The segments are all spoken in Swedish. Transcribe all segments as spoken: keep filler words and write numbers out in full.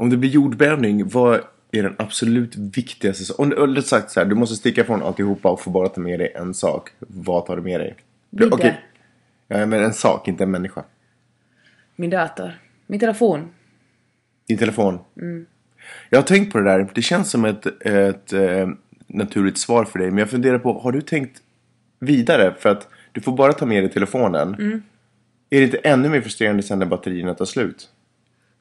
Om det blir jordbävning, vad är den absolut viktigaste? Om du sagt så här, du måste sticka från alltihopa och få bara ta med dig en sak. Vad tar du med dig? Okej. Okay. Ja, men en sak, inte en människa. Min dator. Min telefon. Din telefon? Mm. Jag har tänkt på det där. Det känns som ett, ett, ett naturligt svar för dig. Men jag funderar på, har du tänkt vidare? För att du får bara ta med dig telefonen. Mm. Är det inte ännu mer frustrerande sen när batterierna tar slut?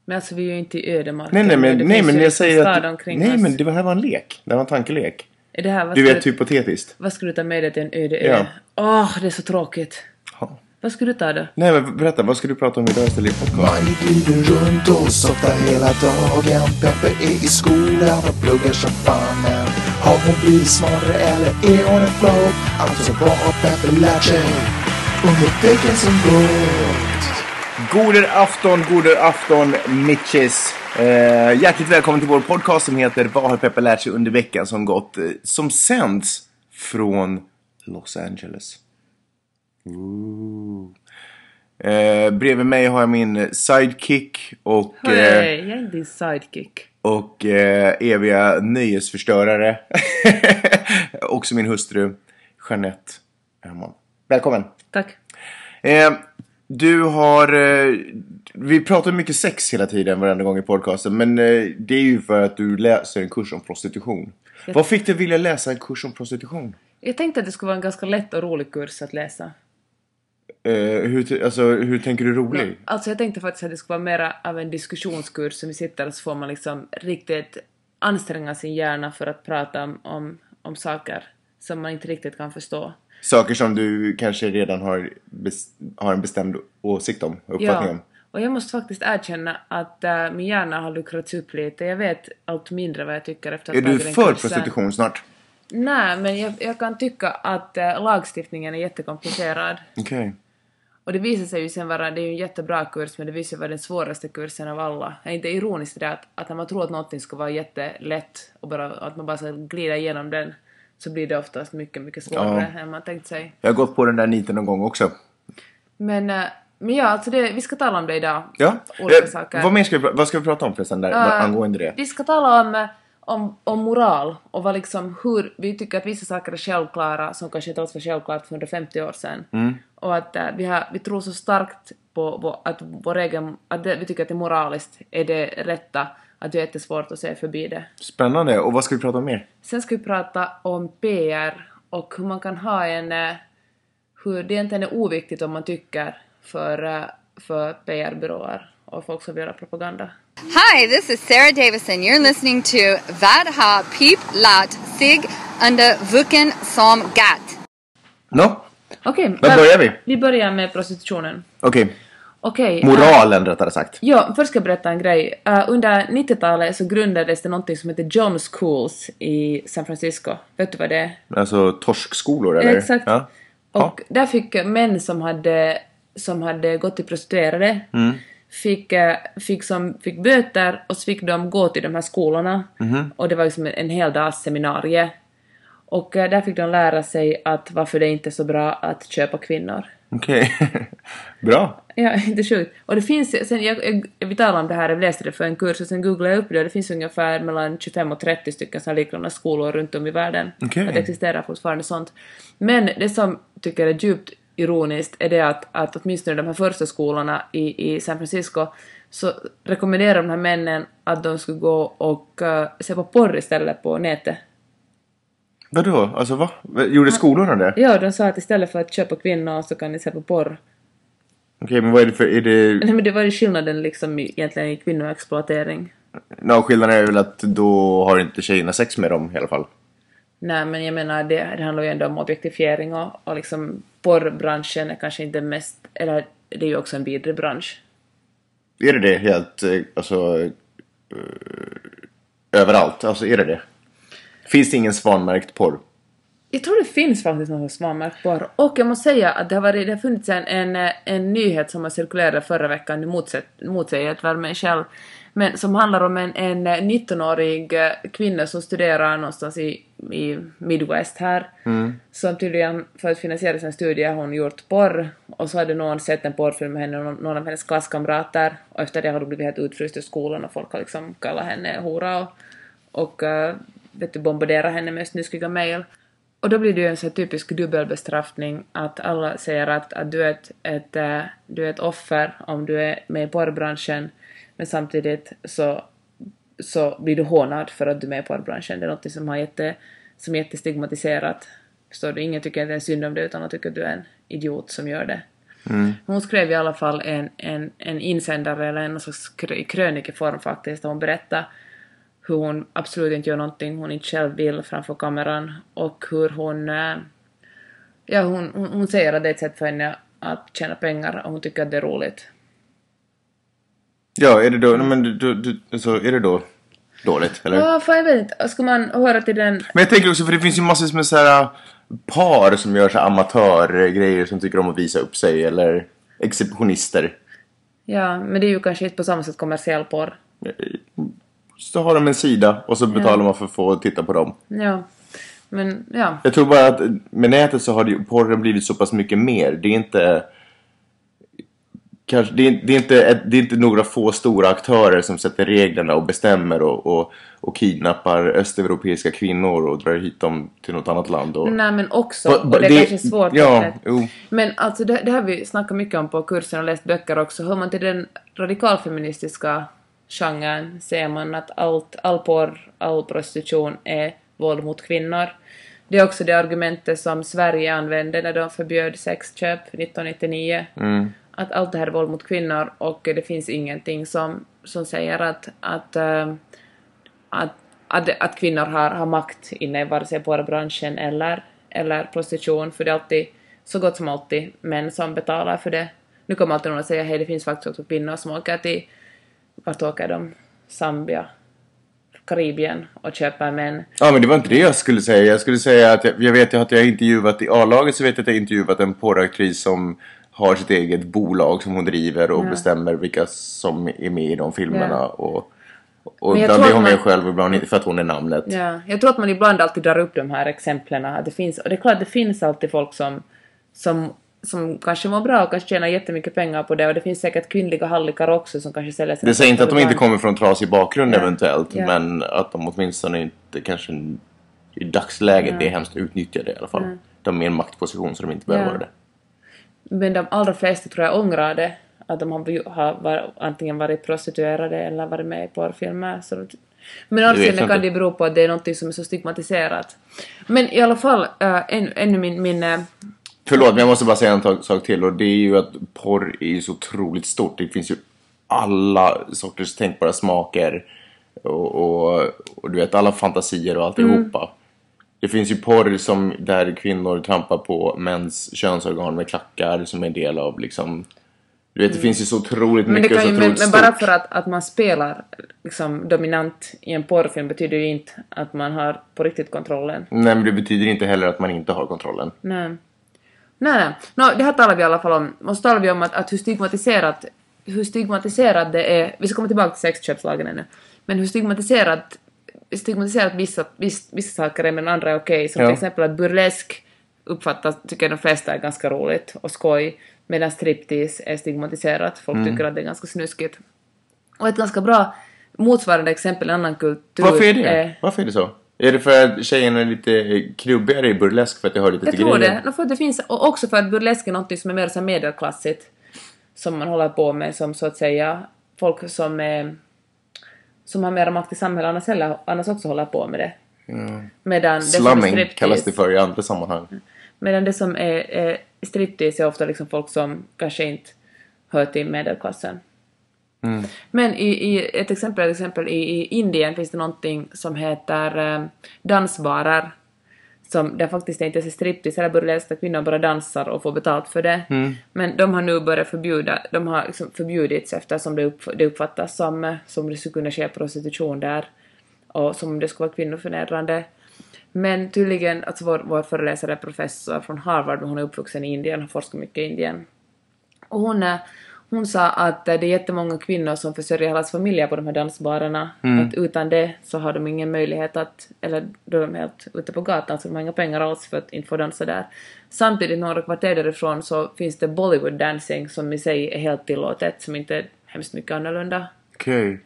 Men alltså vi är ju inte i ödemarken. Nej, nej, men, det nej, men jag säger att... Nej, oss. Men det här var en lek. Det var en tankelek. Är det här, vad du vet, du, hypotetiskt. Vad skulle du ta med dig till en öde ö? Åh, ja. Oh, det är så tråkigt. Ja. Vad skulle du ta då? Nej, men berätta. Vad skulle du prata om idag istället för podcast? Man glider runt och softar hela dagen. Peppe är i skolan och pluggar som fan. Har hon blivit smartare eller är hon en flow? Alltså vad har Peppe lärt sig under veckan som gått? Goder afton, goder afton, Mitches. Eh, hjärtligt välkommen till vår podcast som heter Vad har Peppe lärt sig under veckan som gått? Som sänds från Los Angeles. Ooh. Eh, bredvid mig har jag min sidekick och hey, eh, jag är din sidekick och eh, eviga nöjesförstörare också min hustru Jeanette Herman. Välkommen. Tack. Eh, du har eh, vi pratar mycket sex hela tiden varenda gång i podcasten, men eh, det är ju för att du läser en kurs om prostitution. Jag... Vad fick du vilja läsa en kurs om prostitution? Jag tänkte att det skulle vara en ganska lätt och rolig kurs att läsa. Uh, hur, alltså, hur tänker du rolig? Nej, alltså jag tänkte faktiskt att det skulle vara mer av en diskussionskurs som vi sitter och så får man liksom riktigt anstränga sin hjärna för att prata om, om, om saker som man inte riktigt kan förstå. Saker som du kanske redan har, har en bestämd åsikt om, uppfattning om. Ja, och jag måste faktiskt erkänna att uh, min hjärna har luckrats upp lite. Jag vet allt mindre vad jag tycker efter att jag tagit den kursen. Är du för prostitution snart? Nej, men jag, jag kan tycka att äh, lagstiftningen är jättekomplicerad. Okej. Okay. Och det visar sig ju sen vara, det är ju en jättebra kurs, men det visar sig vara den svåraste kursen av alla. Det är inte ironiskt det att, att när man tror att någonting ska vara jättelätt och bara, att man bara ska glida igenom den, så blir det oftast mycket, mycket svårare ja. Än man tänkt sig. Jag har gått på den där niten någon gång också. Men... Äh, Men ja, alltså det, vi ska tala om det idag. Ja. Olika saker. Vad, mer ska vi, vad ska vi prata om förresten där, uh, angående det? Vi ska tala om... Om, om moral och vad liksom hur vi tycker att vissa saker är självklara som kanske inte alls var självklart för hundrafemtio år sedan mm. och att äh, vi, har, vi tror så starkt på, på att, vår egen, att det, vi tycker att det moraliskt är det rätta att det är jättesvårt att se förbi det. Spännande, och vad ska vi prata om mer? Sen ska vi prata om P R och hur man kan ha en hur det egentligen är oviktigt om man tycker för, för P R-byråer och folk som vill göra propaganda. Hi, this is Sarah Davison. You're listening to Vad har Pip lärt sig under veckan som gått. No? Okej, okay, var börjar vi? Vi börjar med prostitutionen. Okej. Okay. Okej. Okay, moralen uh, rättare sagt. Ja, först ska jag berätta en grej. Uh, under nittiotalet så grundades det någonting som heter John Schools i San Francisco. Vet du vad det är? Alltså torskskolor eller? Exakt. Ja. Och ja. Där fick män som hade, som hade gått till prostituerade... Mm. Fick, fick, som, fick böter och så fick de gå till de här skolorna mm-hmm. och det var liksom en, en hel dags seminarie och uh, där fick de lära sig att varför det inte är så bra att köpa kvinnor. Okej, okay. Bra. Ja, inte sjukt. Och det finns, sen jag, jag, jag talade om det här, jag läste det för en kurs och sen googlade jag upp det, det finns ungefär mellan tjugofem och trettio stycken sådana liknande skolor runt om i världen. Okay. Att det existerar fortfarande sånt. Men det som tycker jag är djupt ironiskt är det att, att åtminstone de här första skolorna i, i San Francisco så rekommenderar de här männen att de ska gå och uh, se på porr istället på nätet. Vadå? Alltså vad? Gjorde skolorna det? Ja, de sa att istället för att köpa kvinnor så kan ni se på porr. Okej, okay, men vad är det för... Är det... Nej, men det var ju skillnaden liksom egentligen i kvinnoexploatering. No, skillnaden är väl att då har inte tjejerna sex med dem i alla fall. Nej, men jag menar det, det handlar ju ändå om objektifiering och, och liksom porrbranschen är kanske inte mest, eller det är ju också en vidrig bransch. Är det det helt, alltså överallt, alltså är det det? Finns det ingen svanmärkt porr? Jag tror det finns faktiskt någon svanmärkt porr och jag måste säga att det har, varit, det har funnits en, en, en nyhet som har cirkulerat förra veckan mot sig att vara mig själv. Men som handlar om en, en nittonårig kvinna som studerar någonstans i i Midwest här, mm. som tydligen för att finansiera sin studie har hon gjort porr, och så hade någon sett en porrfilm med henne, någon av hennes klasskamrater, och efter det har hon blivit helt utfryst i skolan och folk har liksom kallat henne hora och, och vet du, bombarderat henne med snuskiga mejl. Och då blir det ju en så typisk dubbelbestraffning att alla säger att, att du, är ett, ett, äh, du är ett offer om du är med i porrbranschen, men samtidigt så så blir du hånad för att du är med i porrbranschen. Det är något som har jätte, som är jättestigmatiserat. Förstår du? Ingen tycker att det är synd om det, utan att tycker att du är en idiot som gör det. Mm. Hon skrev i alla fall en, en, en insändare eller en sorts krönikeform faktiskt, där hon berättar hur hon absolut inte gör någonting hon inte själv vill framför kameran, och hur hon, ja, hon, hon, hon säger att det är ett sätt för henne att tjäna pengar och hon tycker att det är roligt. Ja, är det då, men du, du, så är det då dåligt, eller? Ja, för jag vet inte. Ska man höra till den... Men jag tänker också, för det finns ju massor med så här par som gör så amatörgrejer som tycker om att visa upp sig, eller exhibitionister. Ja, men det är ju kanske inte på samma sätt kommersiell porr. Så har de en sida och så betalar ja. man för att få titta på dem. Ja, men ja. Jag tror bara att med nätet så har det, porren blivit så pass mycket mer. Det är inte... Kanske, det, är, det, är inte, det är inte några få stora aktörer som sätter reglerna och bestämmer och, och, och kidnappar östeuropeiska kvinnor och drar hit dem till något annat land. Och... Nej, men också, but, but, och det är det, kanske är svårt. Ja, oh. Men alltså, det, det har vi snackat mycket om på kursen och läst böcker också. Hör man till den radikalfeministiska genren ser man att allt, all porr, all prostitution är våld mot kvinnor. Det är också det argumentet som Sverige använde när de förbjöd sexköp nittonhundranittionio. Mm. Att allt det här är våld mot kvinnor, och det finns ingenting som, som säger att, att, att, att, att kvinnor har, har makt inne i vare sig på branschen eller, eller prostitution, för det är alltid, så gott som alltid, män som betalar för det. Nu kommer alltid någon att säga, hej, det finns faktiskt också kvinnor som åker till, vart åker de? Zambia, Karibien och köpa män. Ja, men det var inte det jag skulle säga. Jag skulle säga att jag, jag vet att jag har intervjuat i A-laget, så vet jag att jag har intervjuat en porraktris som har sitt eget bolag som hon driver och ja. bestämmer vilka som är med i de filmerna. Ja. Och, och ibland är hon med man... själv och ibland inte, för att hon är namnet. Ja. Jag tror att man ibland alltid drar upp de här exemplen. Det finns, och det är klart, det finns alltid folk som, som, som kanske mår bra och kanske tjänar jättemycket pengar på det. Och det finns säkert kvinnliga hallikar också som kanske säljer sig. Det säger inte att de inte kommer från trasig bakgrund ja. eventuellt. Ja. Men att de åtminstone inte kanske i dagsläget ja. är hemskt utnyttjade i alla fall. Ja. De är i en maktposition så de inte behöver ja. vara det. Men de allra flesta tror jag ångrar det, att de har, har var, antingen varit prostituerade eller varit med i porrfilmer. Så de, men alltså kan det bero på att det är något som är så stigmatiserat. Men i alla fall, äh, ännu, ännu min... min äh, Förlåt, men jag måste bara säga en sak till, och det är ju att porr är ju så otroligt stort. Det finns ju alla sorters tänkbara smaker och, och, och du vet, alla fantasier och alltihopa. Mm. Det finns ju porr som där kvinnor trampar på mäns könsorgan med klackar som är en del av liksom... Du vet, det finns ju så otroligt mm. mycket men, det kan ju, så otroligt men, men bara för att, att man spelar liksom dominant i en porrfilm betyder ju inte att man har på riktigt kontrollen. Nej, men det betyder inte heller att man inte har kontrollen. Nej. Nej, nej. No, det här talar vi i alla fall om. Och så talar vi om att, att hur, stigmatiserat, hur stigmatiserat det är... Vi ska komma tillbaka till sexköpslagen ännu. Men hur stigmatiserat... stigmatiserat att vissa, vissa, vissa saker är men andra är okej. Okay. Som ja. till exempel att burlesk uppfattas, tycker de flesta är ganska roligt och skoj, medan striptease är stigmatiserat. Folk mm. tycker att det är ganska snuskigt. Och ett ganska bra motsvarande exempel i annan kultur. Varför är det? Är... Varför är det så? Är det för att tjejerna är lite krubbigare i burlesk för att jag hör lite jag till grejer? Jag tror det. För det finns, och också för att burlesk är något som är mer så medelklassigt som man håller på med, som så att säga folk som är som har mer makt i samhället, annars, heller, annars också håller på med det. Ja. Medan slumming det kallas det för i andra sammanhang. Medan det som är, är striptease är ofta liksom folk som kanske inte hör till medelklassen. Mm. Men i, i ett exempel, ett exempel i, i Indien finns det någonting som heter eh, dansbarer. Som där faktiskt inte är striptease eller burlesk, där kvinnor bara dansar och får betalt för det. Mm. Men de har nu börjat förbjuda, de har liksom förbjudits eftersom det, uppf- det uppfattas som, som det skulle kunna ske prostitution där. Och som det skulle vara kvinnoförnedrande. Men tydligen, alltså vår, vår föreläsare professor från Harvard, hon är uppvuxen i Indien, har forskat mycket i Indien. Och hon, Hon sa att det är jättemånga kvinnor som försörjer hela familjer på de här dansbarerna. Mm. Att utan det så har de ingen möjlighet att... Eller då är de helt ute på gatan så de har inga pengar alls för att inte få dansa där. Samtidigt några kvarter därifrån så finns det Bollywood dancing som i sig är helt tillåtet. Som inte är hemskt mycket annorlunda. Okej. Okay.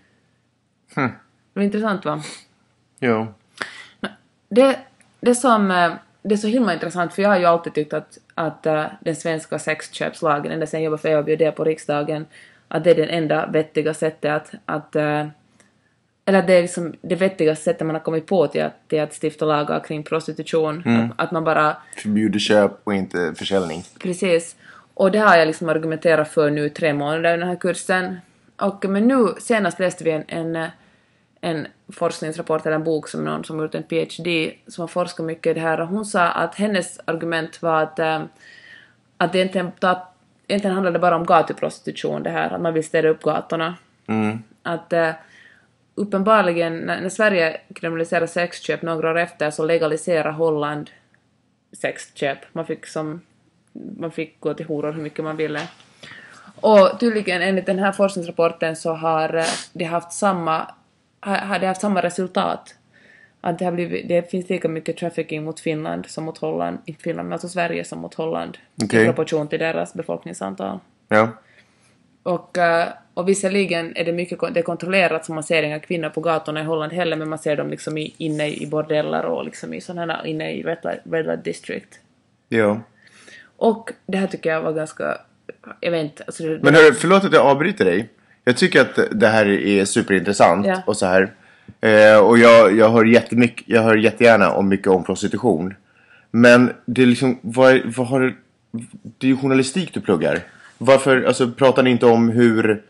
Hm. Det är intressant, va? Jo. Det, det som... Det är så himla intressant, för jag har ju alltid tyckt att, att uh, den svenska sexköpslagen, ända sedan jag jobbade för Eva Bioder på riksdagen, att det är den enda vettiga sättet att, att uh, eller det är liksom det vettigaste sättet man har kommit på till att, till att stifta lagar kring prostitution. Mm. Att, att man bara... förbjuder köp och inte försäljning. Precis. Och det har jag liksom argumenterat för nu tre månader i den här kursen. Och, men nu senast läste vi en... en en forskningsrapport eller en bok som någon som gjort en P H D som har forskat mycket i det här, och hon sa att hennes argument var att, äm, att det egentligen, att, egentligen handlade bara om gatuprostitution det här, att man vill städa upp gatorna. Mm. Att äh, uppenbarligen när, när Sverige kriminaliserar sexköp några år efter så legaliserar Holland sexköp. Man fick, som, man fick gå till horor hur mycket man ville. Och tydligen enligt den här forskningsrapporten så har de haft samma hade haft samma resultat. Att det, har blivit, det finns lika mycket trafficking mot Finland som mot Holland. I Finland, men alltså Sverige som mot Holland. Okay. I proportion till deras befolkningsantal. Ja. Och, och visserligen är det mycket det är kontrollerat, som man ser inga kvinnor på gatorna i Holland heller, men man ser dem liksom i, inne i bordeller och liksom i sådana här, inne i Red Light, Red Light District. Ja. Och det här tycker jag var ganska... Jag vet inte, alltså det, men hörru, förlåt att jag avbryter dig. Jag tycker att det här är superintressant, yeah. Och så här. Eh, och jag, jag, hör jättemycket, jag hör jättegärna om mycket om prostitution. Men det är liksom, vad, vad har du, det är ju journalistik du pluggar. Varför, alltså pratar ni inte om hur,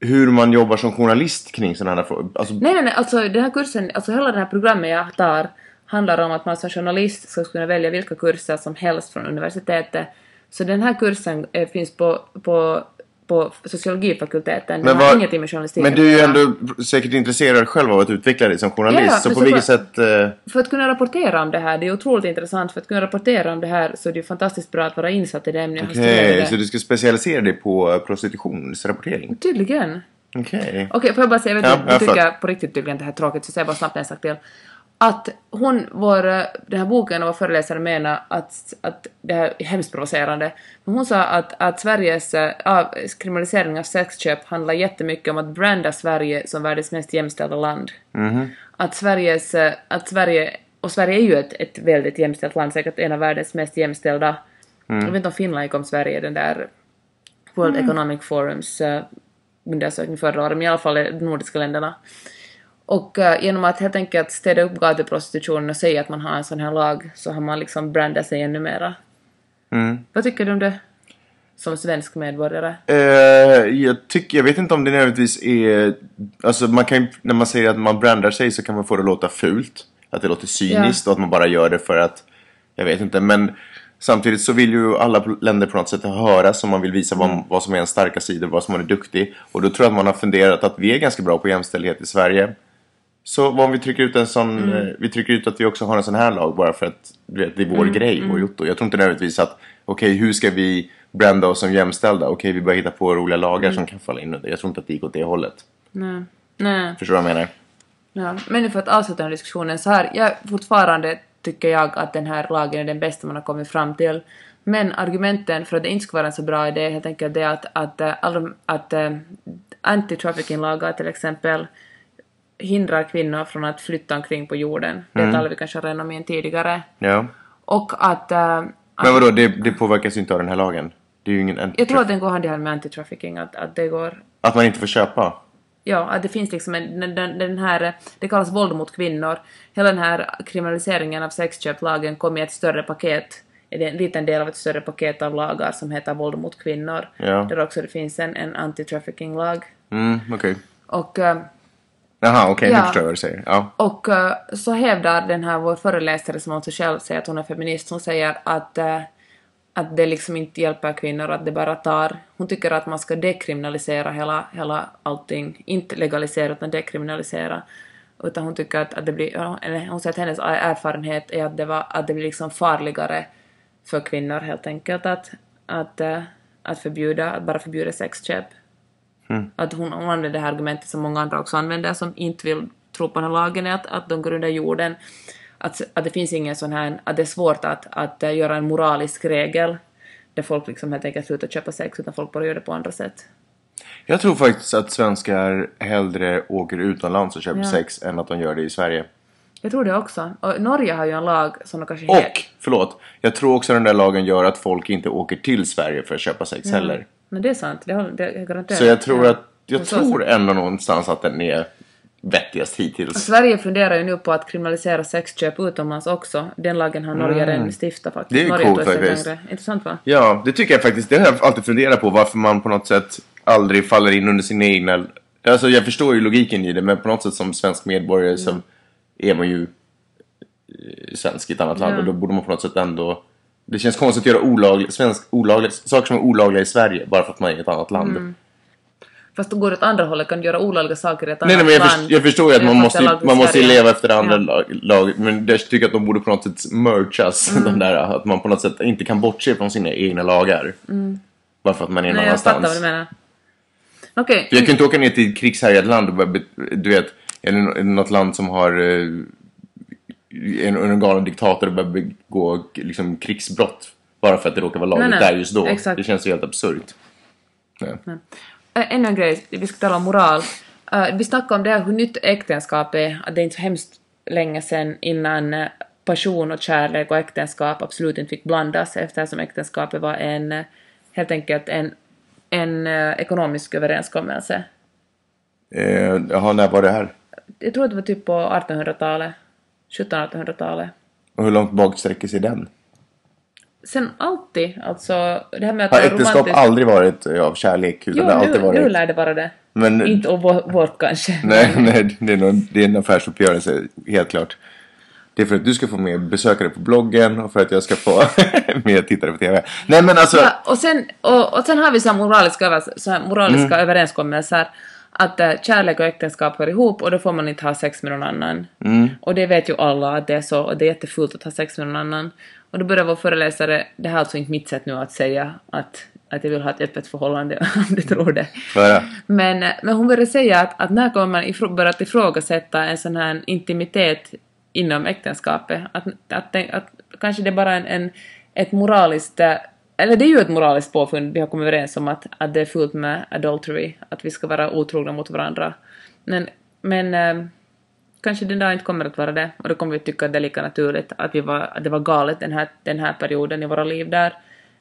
hur man jobbar som journalist kring sådana här frågor? Alltså... Nej, nej, nej, alltså den här kursen, alltså hela det här programmet jag tar handlar om att man som journalist ska kunna välja vilka kurser som helst från universitetet. Så den här kursen eh, finns på... på på sociologifakulteten. Men, var, ingenting med journalistik. Men du är ju ändå säkert intresserad själv av att utveckla dig som journalist. Ja, så på vilket sätt... Eh... För att kunna rapportera om det här, det är otroligt intressant. För att kunna rapportera om det här så är det ju fantastiskt bra att vara insatt i det ämnet. Okej, okay, så du ska specialisera dig på prostitutionsrapportering? Tydligen. Okej. Okay. Okej, okay, får jag bara säga, jag vet ja, jag tycker på riktigt tydligen det här tråkigt, så säger jag bara snabbt en sak till. Att hon, vår, den här boken och vår föreläsare menar att, att det här är hemskt provocerande. Men hon sa att, att Sveriges äh, kriminalisering av sexköp handlar jättemycket om att branda Sverige som världens mest jämställda land. Mm-hmm. Att, Sveriges, att Sverige, och Sverige är ju ett, ett väldigt jämställt land, säkert en av världens mest jämställda. Mm. Jag vet inte om Finland kom Sverige, den där World mm. Economic Forums äh, undersökning förra året, men i alla fall de nordiska länderna. Och uh, genom att helt enkelt städa upp gatuprostitutionen och säga att man har en sån här lag så har man liksom brandat sig ännu mera. Mm. Vad tycker du om det som svensk medborgare? Uh, jag, tycker, jag vet inte om det nödvändigtvis är... Alltså man kan, när man säger att man brandar sig så kan man få det låta fult. Att det låter cyniskt, yeah. Och att man bara gör det för att... Jag vet inte, men samtidigt så vill ju alla länder på något sätt höra, som man vill visa mm. vad, vad som är en starka sida, vad som man är duktig. Och då tror jag att man har funderat att vi är ganska bra på jämställdhet i Sverige. Så vad om vi trycker ut en sån, mm. vi trycker ut att vi också har en sån här lag bara för att vet, det är vår mm. grej och gjort då. Jag tror inte nödvändigtvis att okej, okay, hur ska vi brända oss som jämställda? Okej, okay, vi börjar hitta på roliga lagar mm. som kan falla in under. Jag tror inte att det gick åt det hållet. Nej. Nej. Förstår du vad jag menar? Ja. Men för att avsluta den diskussionen så här, jag fortfarande tycker jag att den här lagen är den bästa man har kommit fram till. Men argumenten för att det inte ska vara en så bra idé är helt enkelt det att, att, att, att, att anti-trafficking-lagar till exempel hindrar kvinnor från att flytta omkring på jorden. Mm. Det talar vi kanske redan om igen tidigare. Ja. Och att... Äh, men vadå, det, det påverkas ju inte av den här lagen? Det är ju ingen anti-trafficking. Jag tror att den går hand i hand med anti-trafficking. Att, att det går... Att man inte får köpa? Ja, att det finns liksom en, den, den här... Det kallas våld mot kvinnor. Hela den här kriminaliseringen av sexköplagen kommer i ett större paket. Det är en liten del av ett större paket av lagar som heter våld mot kvinnor. Ja. Där också det finns en, en anti-trafficking-lag. Mm, okej. Okay. Och... Äh, Jaha, okej, okay, ja. Nu förstår jag vad du säger. Ja. Och uh, så hävdar den här vår föreläsare, som också själv säger att hon är feminist, hon säger att, uh, att det liksom inte hjälper kvinnor, att det bara tar. Hon tycker att man ska dekriminalisera hela, hela allting. Inte legalisera utan dekriminalisera. Utan hon tycker att, att det blir, uh, hon säger att hennes erfarenhet är att det, var, att det blir liksom farligare för kvinnor helt enkelt att, att, uh, att förbjuda, att bara förbjuda sexköp. Mm. Att hon, hon använder det här argumentet som många andra också använder som inte vill tro på den här lagen, är att, att de går under jorden. Att, att det finns ingen sån här, att det är svårt att, att göra en moralisk regel där folk liksom helt enkelt slutar köpa sex, utan folk bara gör det på andra sätt. Jag tror faktiskt att svenskar hellre åker utomlands och köper ja. sex än att de gör det i Sverige. Jag tror det också. Och Norge har ju en lag som de kanske... Och, helt... förlåt, jag tror också att den där lagen gör att folk inte åker till Sverige för att köpa sex ja. heller. Men det är sant, det har, det är garanterat. Så jag tror, att, jag tror ändå någonstans att den är vettigast hittills. Och Sverige funderar ju nu på att kriminalisera sexköp utomlands också. Den lagen har Norge mm. redan stiftat faktiskt. Det är ju coolt faktiskt. Intressant, va? Ja, det tycker jag faktiskt. Det har jag alltid funderat på, varför man på något sätt aldrig faller in under sina egna... Alltså jag förstår ju logiken i det, men på något sätt som svensk medborgare mm. som är man ju svensk i ett annat land ja. och då borde man på något sätt ändå... Det känns konstigt att göra olaglig, svensk, olaglig, saker som är olagliga i Sverige bara för att man är i ett annat land. Mm. Fast då går det åt andra hållet, kan du göra olagliga saker i ett nej, annat nej, men jag land. Först, jag förstår ju att man måste, man måste leva efter det andra ja. laget, men jag tycker att de borde på något sätt merchas, mm. den där, att man på något sätt inte kan bortse från sina egna lagar. Mm. Bara för att man är någon annanstans. Nej, jag fattar vad du menar. Okay. Jag kan mm. inte åka ner till ett krigshärjat land och bara, du vet, eller något land som har... en, en galen diktator börjar begå liksom krigsbrott bara för att det råkar vara lagligt nej, nej. där just då. Exakt. Det känns ju helt absurt. Nej. Nej. Äh, ännu en grej, vi ska tala om moral. Uh, vi snackade om det här hur nytt äktenskap är, att det är inte så hemskt länge sedan innan passion och kärlek och äktenskap absolut inte fick blandas, eftersom äktenskapet var en helt enkelt en, en uh, ekonomisk överenskommelse. Eh, jaha, när var det här? Jag tror att det var typ på artonhundratalet. sjuttonhundratalet. Och hur långt bak sträcker sig den? Sen alltid, alltså det här med att ha äktenskap romantisk... aldrig varit av kärlek, utan jo, det har alltid varit. Jo, nu lär det vara det. Men... inte av vårt kanske. Nej, nej, det är någon, det är en affärsuppgörelse, helt klart. Det är för att du ska få mer besökare på bloggen och för att jag ska få mer tittare på T V. Nej, men alltså... Ja, och, sen, och, och sen har vi så här moraliska, så här moraliska mm. överenskommelser. Att äh, kärlek och äktenskap hör ihop och då får man inte ha sex med någon annan. Mm. Och det vet ju alla att det är så, och det är jättefult att ha sex med någon annan. Och då börjar vår föreläsare, det här är alltså inte mitt sätt nu att säga att, att jag vill ha ett öppet förhållande om du tror det. Ja. Men, men hon börjar säga att, att när kommer man ifrå, börja att ifrågasätta en sån här intimitet inom äktenskapet. Att, att, att, att kanske det är bara en, en, ett moraliskt... Eller det är ju ett moraliskt påfund, vi har kommit överens om att, att det är fullt med adultery, att vi ska vara otrogna mot varandra. Men, men eh, kanske den där inte kommer att vara det, och då kommer vi tycka att det är lika naturligt att, vi var, att det var galet den här, den här perioden i våra liv där,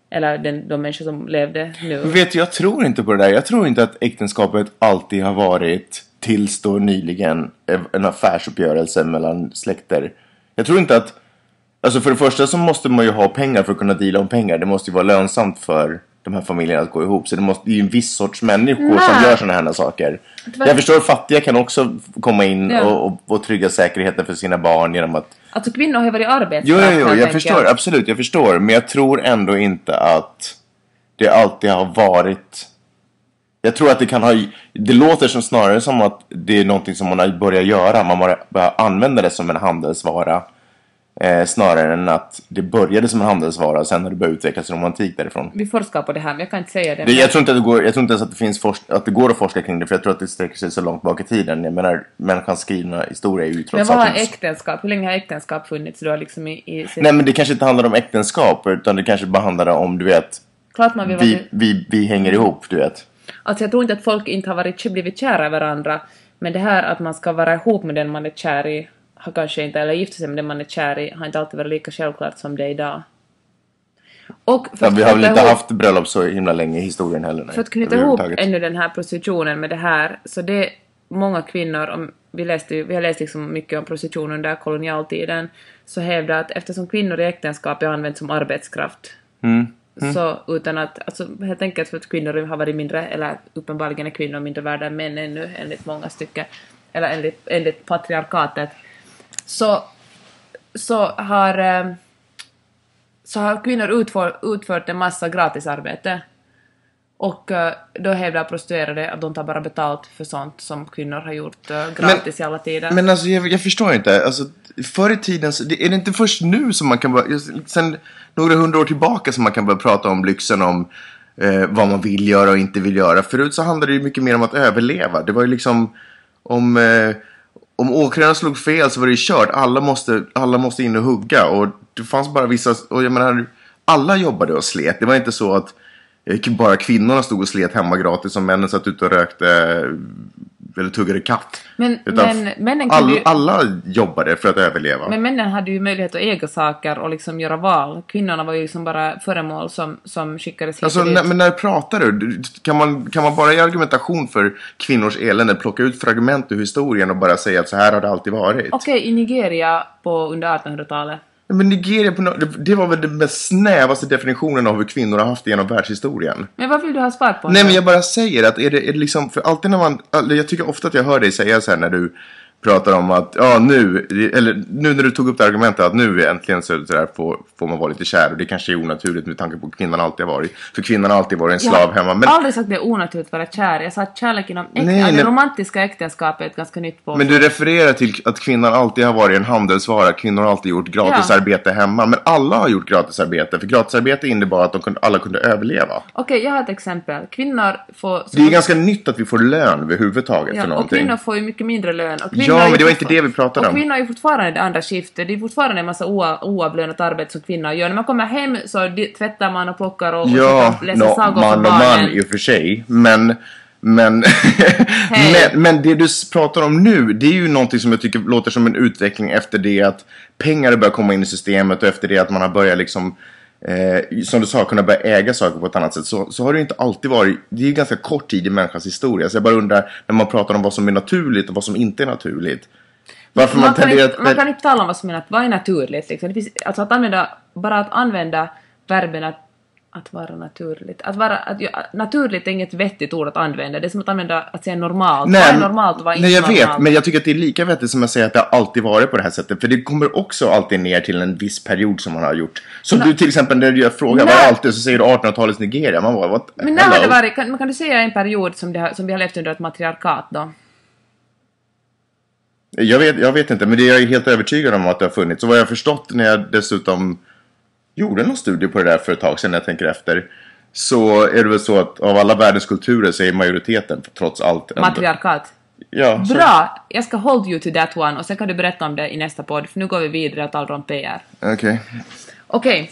eller den, de människor som levde nu. Vet du, jag tror inte på det där, jag tror inte att äktenskapet alltid har varit tills då nyligen en affärsuppgörelse mellan släkter. Jag tror inte att... Alltså för det första så måste man ju ha pengar för att kunna deala om pengar. Det måste ju vara lönsamt för de här familjerna att gå ihop. Så det, måste, det är ju en viss sorts människor nä. som gör sådana här saker. Var... Jag förstår att fattiga kan också komma in ja. och, och, och trygga säkerheten för sina barn genom att... Alltså kvinnor har varit i arbete. Jo, jo, jo jag, jag förstår. Jag. Absolut, jag förstår. Men jag tror ändå inte att det alltid har varit... Jag tror att det kan ha... Det låter som snarare som att det är någonting som man har börjat göra. Man börjar använda det som en handelsvara. Eh, snarare än att det började som en handelsvara och sen har det börjat utvecklas romantik därifrån. Vi forskar på det här, men jag kan inte säga det. det jag tror inte att det går, jag tror inte ens att det finns forsk- att det går att forska kring det, för jag tror att det sträcker sig så långt bak i tiden. Jag menar, människans skrivna historia är ju trots allt. Men vad har äktenskap? Hur länge har äktenskap funnits då liksom i, i sin... Nej, men det kanske inte handlar om äktenskap, utan det kanske bara handlar om, du vet, klart man vill vi, vara... vi, vi hänger ihop, du vet. Alltså jag tror inte att folk inte har varit, blivit kära i varandra, men det här att man ska vara ihop med den man är kär i har kanske inte, eller gifta sig med den man är kär i har inte alltid varit lika självklart som det är idag. Och ja, vi har väl inte ihop, haft bröllop så himla länge i historien heller. Nej. För att knyta ihop ännu den här prostitutionen med det här, så det är många kvinnor, om, vi, läste, vi har läst liksom mycket om prostitution under kolonialtiden, så hävdar att eftersom kvinnor i äktenskap är använt som arbetskraft mm. Mm. så utan att, alltså helt enkelt för att kvinnor har varit mindre, eller uppenbarligen är kvinnor mindre värda än män ännu enligt många stycken, eller enligt, enligt patriarkatet. Så, så, har, så har kvinnor utför, utfört en massa gratisarbete, och då hävdar prostituerade att de tar bara betalt för sånt som kvinnor har gjort gratis men, i alla tider. Men alltså jag, jag förstår inte, alltså, förr i tiden, så, det, är det inte först nu som man kan börja, sen några hundra år tillbaka som man kan börja prata om lyxen om eh, vad man vill göra och inte vill göra. Förut så handlade det ju mycket mer om att överleva. Det var ju liksom om... Eh, Om åkrarna slog fel så var det ju kört. Alla måste, alla måste in och hugga. Och det fanns bara vissa... Och jag menar, alla jobbade och slet. Det var inte så att bara kvinnorna stod och slet hemma gratis. Som männen satt ute och rökte... Eller tuggade katt. Men, men, männen all, ju... Alla jobbade för att överleva. Men männen hade ju möjlighet att äga saker och liksom göra val. Kvinnorna var ju liksom bara föremål som, som skickades hit. Alltså, när, men när pratar du? Kan man, kan man bara i argumentation för kvinnors elände plocka ut fragment ur historien och bara säga att så här har det alltid varit? Okej, okay, i Nigeria på under artonhundratalet. Men Nigeria, på no- det var väl den mest snävaste definitionen av hur kvinnor har haft genom världshistorien. Men vad vill du ha svar på? Nej, men jag bara säger att är det, är det liksom, för alltid när man, jag tycker ofta att jag hör dig säga så här när du pratar om att, ja nu, eller nu när du tog upp det argumentet att nu äntligen så, det där, får, får man vara lite kär, och det kanske är onaturligt med tanke på att kvinnan alltid har varit, för kvinnan har alltid varit en slav hemma. Men... Jag har aldrig sagt det är onaturligt att vara kär, jag sa att kärlek inom äkt... nej, nej. Det romantiska äktenskapet är ett ganska nytt på. Men du refererar till att kvinnan alltid har varit en handelsvara, kvinnor har alltid gjort gratisarbete ja. hemma, men alla har gjort gratisarbete, för gratisarbete innebar att de kunde, alla kunde överleva. Okej, jag har ett exempel, kvinnor får... Det är ganska nytt att vi får lön överhuvudtaget ja, för någonting. Ja, och kvinnor får ju mycket mindre lön, och ja, men det var inte det vi pratade om. Och kvinnor är fortfarande det andra skiftet. Det är fortfarande en massa oavlönat arbete som kvinnor gör. När man kommer hem så tvättar man och plockar och, ja, och läser no, sagor man för barnen. Ja, man och man i och för sig. Men, men, hey. men, men det du pratar om nu, det är ju någonting som jag tycker låter som en utveckling efter det att pengar börjar komma in i systemet och efter det att man har börjat liksom... Eh, som du sa, kunna börja äga saker på ett annat sätt, så, så har det ju inte alltid varit. Det är ju ganska kort tid i människans historia, så jag bara undrar när man pratar om vad som är naturligt och vad som inte är naturligt, varför man, man, kan, inte, att, man kan inte tala om vad som är, vad är naturligt liksom. Det finns, alltså att använda, bara att använda verben att, att vara naturligt, att vara, att, ja, naturligt är inget vettigt ord att använda. Det är som att använda, att säga normalt. Nej, vad är normalt och vad är nej, inte jag normalt? Vet, men jag tycker att det är lika vettigt som att säga att det alltid varit på det här sättet. För det kommer också alltid ner till en viss period som man har gjort. Som no. du till exempel när du frågar vad alltid, så säger du artonhundratalets Nigeria. Man bara, what? Men när har det varit, kan, kan du säga en period som, det har, som vi har levt under ett matriarkat då? Jag vet, jag vet inte, men det är jag helt övertygad om att det har funnits. Så vad jag har förstått när jag dessutom... gjorde någon studie på det där för ett tag sedan, jag tänker efter, så är det väl så att av alla världens kulturer så är majoriteten trots allt en... matriarkat. Ja, bra, jag ska hold you to that one, och sen kan du berätta om det i nästa podd, för nu går vi vidare och talar om P R. Okej. Okay. Okej,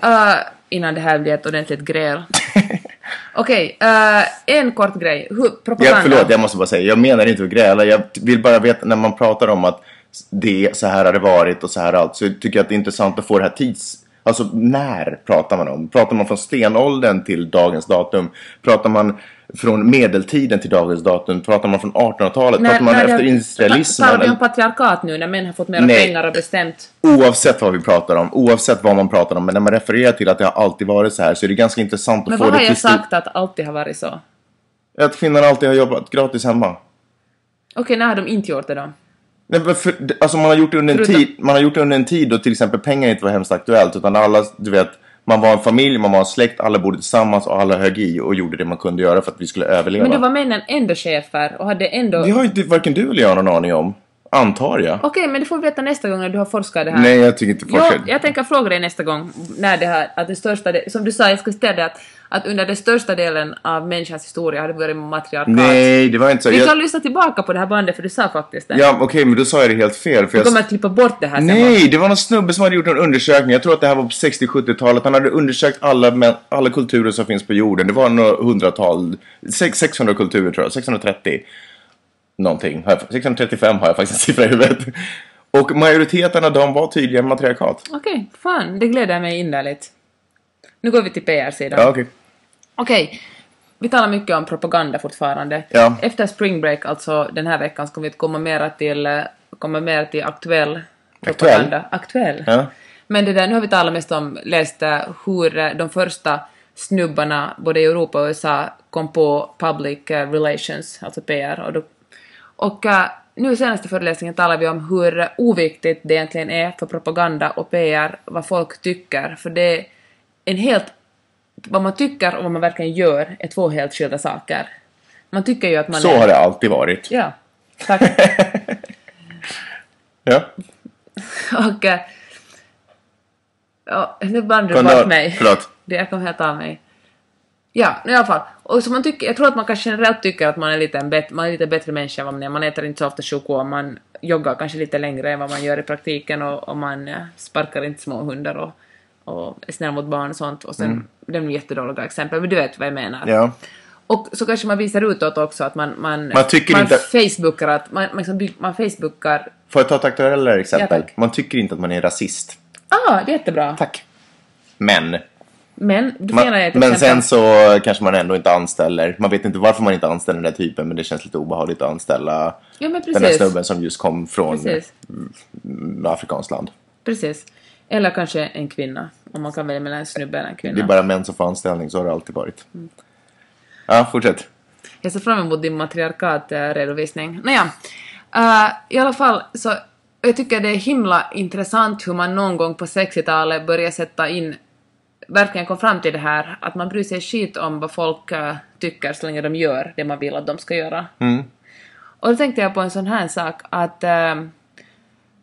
okay. uh, innan det här blir ett ordentligt gräl. Okej, okay, uh, en kort grej. Hur, propaganda. Ja, förlåt, jag måste bara säga, jag menar inte att gräla, jag vill bara veta när man pratar om att det, så här har det varit och så här allt, så tycker jag att det är intressant att få det här tids... Alltså, när pratar man om? Pratar man från stenåldern till dagens datum? Pratar man från medeltiden till dagens datum? Pratar man från artonhundratalet? När, pratar man när efter industrialismen? Pratar vi om patriarkat nu, när män har fått mer pengar och bestämt? Oavsett vad vi pratar om, oavsett vad man pratar om, men när man refererar till att det har alltid varit så här, så är det ganska intressant att men få det till... Men vad har jag sagt st- att alltid har varit så? Att kvinnorna alltid har jobbat gratis hemma. Okej, okay, när har de inte gjort det då? Nej, för, alltså man har gjort det under en tid, man har gjort det under en tid då till exempel pengar inte var hemskt aktuellt, utan alla, du vet, man var en familj, man var en släkt, alla bodde tillsammans och alla högg i och gjorde det man kunde göra för att vi skulle överleva. Men då var männen ändå chefer och hade ändå... Det har ju inte varken du eller jag någon aning om, antar jag. Okej, men det får vi veta nästa gång när du har forskat det här. Nej, jag tycker inte forskat. Jag, jag tänker fråga dig nästa gång när det här, att det största, som du sa, jag ska ställa det att att under den största delen av människans historia hade det varit matriarkat. Nej, det var inte så. Vi kan jag... lyssna tillbaka på det här bandet, för du sa faktiskt det. Ja, okej, okay, men då sa jag det helt fel. För du kommer jag... att klippa bort det här. Nej, sen det var någon snubbe som hade gjort en undersökning. Jag tror att det här var på sextio-sjuttiotalet. Han hade undersökt alla, alla kulturer som finns på jorden. Det var några hundratal, sexhundra kulturer tror jag, sexhundratrettio. Någonting, sexhundratrettiofem har jag faktiskt en siffra i huvudet. Och majoriteten av dem var tydligen matriarkat. Okej, okay, fan, det gläder mig innerligt. Nu går vi till P R-sidan. Ja, okej. Okay. Okej, okay. Vi talar mycket om propaganda fortfarande. Ja. Efter spring break, alltså den här veckan, ska vi komma mer till, komma mer till aktuell propaganda. Aktuell? Aktuell. Ja. Men det där, nu har vi talat mest om, läst hur de första snubbarna både i Europa och U S A kom på public relations, alltså P R. Och, då, och uh, nu senaste föreläsningen talar vi om hur oviktigt det egentligen är för propaganda och P R, vad folk tycker. För det är en helt... Vad man tycker och vad man verkligen gör är två helt skilda saker. Man tycker ju att man... Så är... har det alltid varit. Ja, tack. Ja. Och... Ja, nu band du bort mig. Förlåt. Det, jag kom helt av mig. Ja, i alla fall. Och så man tycker, jag tror att man kanske generellt tycker att man är lite, en bet, man är lite bättre människa vad man är. Man äter inte så ofta choklad, man joggar kanske lite längre än vad man gör i praktiken och, och man sparkar inte små hundar och, och är snäll mot barn och sånt. Och sen, mm. det är jättedåliga exempel, men du vet vad jag menar. Ja. Och så kanske man visar utåt också att man man, man, tycker man inte... facebookar att man, man, liksom, man facebookar. Får jag ta ett aktuellare exempel? Ja, man tycker inte att man är rasist. Ah, det är jättebra. Tack. Men... Men, du man, jag men sen så kanske man ändå inte anställer. Man vet inte varför man inte anställer den där typen, men det känns lite obehagligt att anställa ja, den där snubben som just kom från afrikanskt land. Precis. Eller kanske en kvinna. Om man kan välja mellan en snubbe eller en kvinna. Det är bara män som får anställning, så har det alltid varit. Mm. Ja, fortsätt. Jag ser fram emot din matriarkatredovisning. Naja, uh, i alla fall så jag tycker det är himla intressant hur man någon gång på sextiotalet börjar sätta in verkligen kom fram till det här att man bryr sig skit om vad folk uh, tycker så länge de gör det man vill att de ska göra. Mm. Och då tänkte jag på en sån här sak att uh,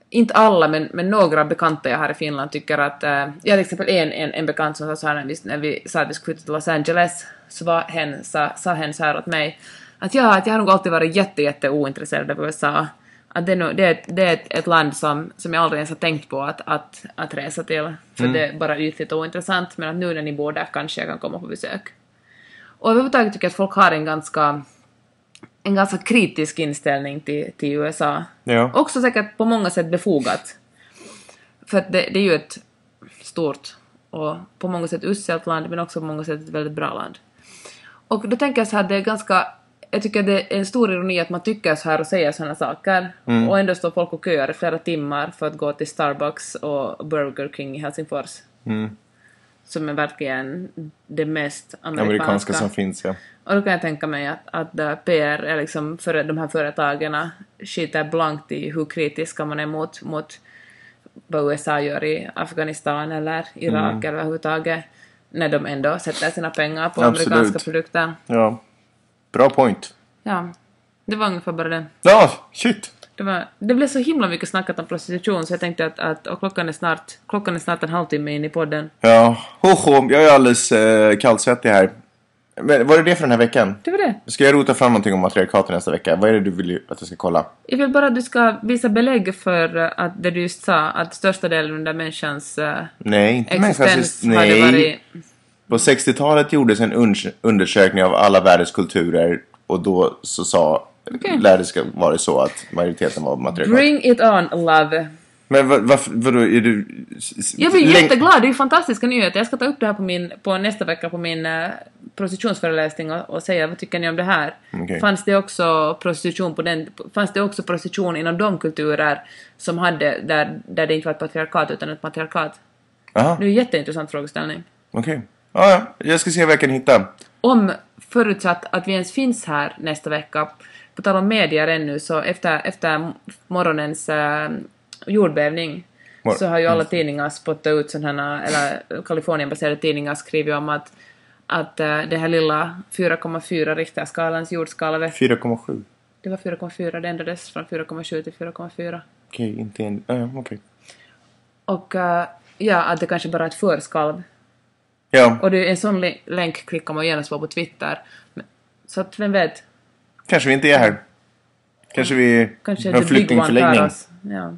inte alla men, men några bekanta jag har i Finland tycker att uh, jag till exempel en, en, en bekant som sa så här när vi, när vi sa att vi skulle till Los Angeles så var hen, sa, sa hen så här åt mig att, ja, att jag har nog alltid varit jätte, jätte ointresserad av U S A. Att det, är, det, är ett, det är ett land som, som jag aldrig ens har tänkt på att, att, att resa till. För mm. det är bara ytligt och intressant. Men att nu när ni bor där kanske jag kan komma på besök. Och överhuvudtaget tycker jag att folk har en ganska, en ganska kritisk inställning till, till U S A. Ja. Också säkert på många sätt befogat. För att det, det är ju ett stort och på många sätt uselt land. Men också på många sätt ett väldigt bra land. Och då tänker jag så här, det är ganska... Jag tycker det är en stor ironi att man tycker så här och säger sådana saker. Mm. Och ändå står folk och köar i flera timmar för att gå till Starbucks och Burger King i Helsingfors. Mm. Som är verkligen det mest amerikanska. amerikanska som finns, ja. Och då kan jag tänka mig att, att P R är liksom för de här företagarna skiter blankt i hur kritiska man är mot, mot vad U S A gör i Afghanistan eller Irak mm. eller överhuvudtaget. När de ändå sätter sina pengar på Absolut. Amerikanska produkter. Ja. Bra point. Ja, det var ungefär bara det. Ja, shit. Det, var, det blev så himla mycket snackat om prostitution så jag tänkte att, att och klockan, är snart, klockan är snart en halvtimme in i podden. Ja, hoho, jag är alldeles eh, kallsvettig här. Men, vad är det för den här veckan? Det var det. Ska jag rota fram någonting om matriarkatet nästa vecka? Vad är det du vill att jag ska kolla? Jag vill bara att du ska visa belägg för att det du just sa, att största delen av människans eh, nej, inte existens människans, hade nej. varit... På sextiotalet gjordes en undersökning av alla världens kulturer och då så sa okay. lärde ska vara så att majoriteten var matriarkat. Bring it on, love. Men var, varför vadå, är du jag blir läng- jätteglad, det är fantastiska nyheter. Jag ska ta upp det här på min på nästa vecka på min uh, prostitutionsföreläsning och, och säga vad tycker ni om det här? Okay. Fanns det också prostitution på den fanns det också prostitution inom de kulturer som hade där där det inte var ett patriarkat utan ett matriarkat? Aha. Det är en jätteintressant frågeställning. Okej. Okay. Ja, ja, jag ska se vad jag kan hitta. Om förutsatt att vi ens finns här nästa vecka, på tal om medier ännu, så efter, efter morgonens äh, jordbävning Mor- så har ju alla tidningar spottat ut sådana, eller Kalifornienbaserade tidningar skriver om att, att äh, det här lilla fyra komma fyra Richterskalans jordskala fyra komma sju? Det var fyra komma fyra, det ändrades från fyra komma sju till fyra komma fyra. Okej, okay, inte en... Uh, okej. Okay. Och äh, ja, att det kanske bara är ett förskalv. Ja. Och det är en sån länk klickar man genast på på Twitter. Så att vem vet. Kanske vi inte är här. Kanske vi Kanske har flyktingförläggning. Ja.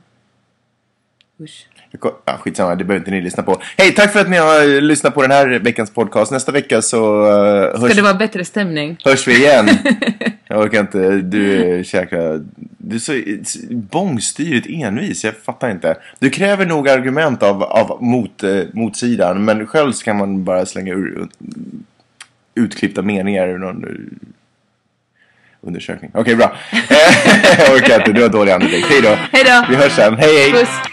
Usch. Ah, skitsamma, det behöver inte ni lyssna på. Hej, tack för att ni har lyssnat på den här veckans podcast. Nästa vecka så uh, hörs... Ska det vara bättre stämning? Hörs vi igen. Jag orkar inte. Du är käkla... Du är så bångstyrigt envis, jag fattar inte. Du kräver nog argument av, av mot, eh, motsidan, men själv kan man bara slänga ur, utklippta meningar ur någon uh, undersökning. Okej, okay, bra. Jag orkar inte, du har dålig andedräkt. Hej då. Vi hörs sen. Hej, hej. Puss.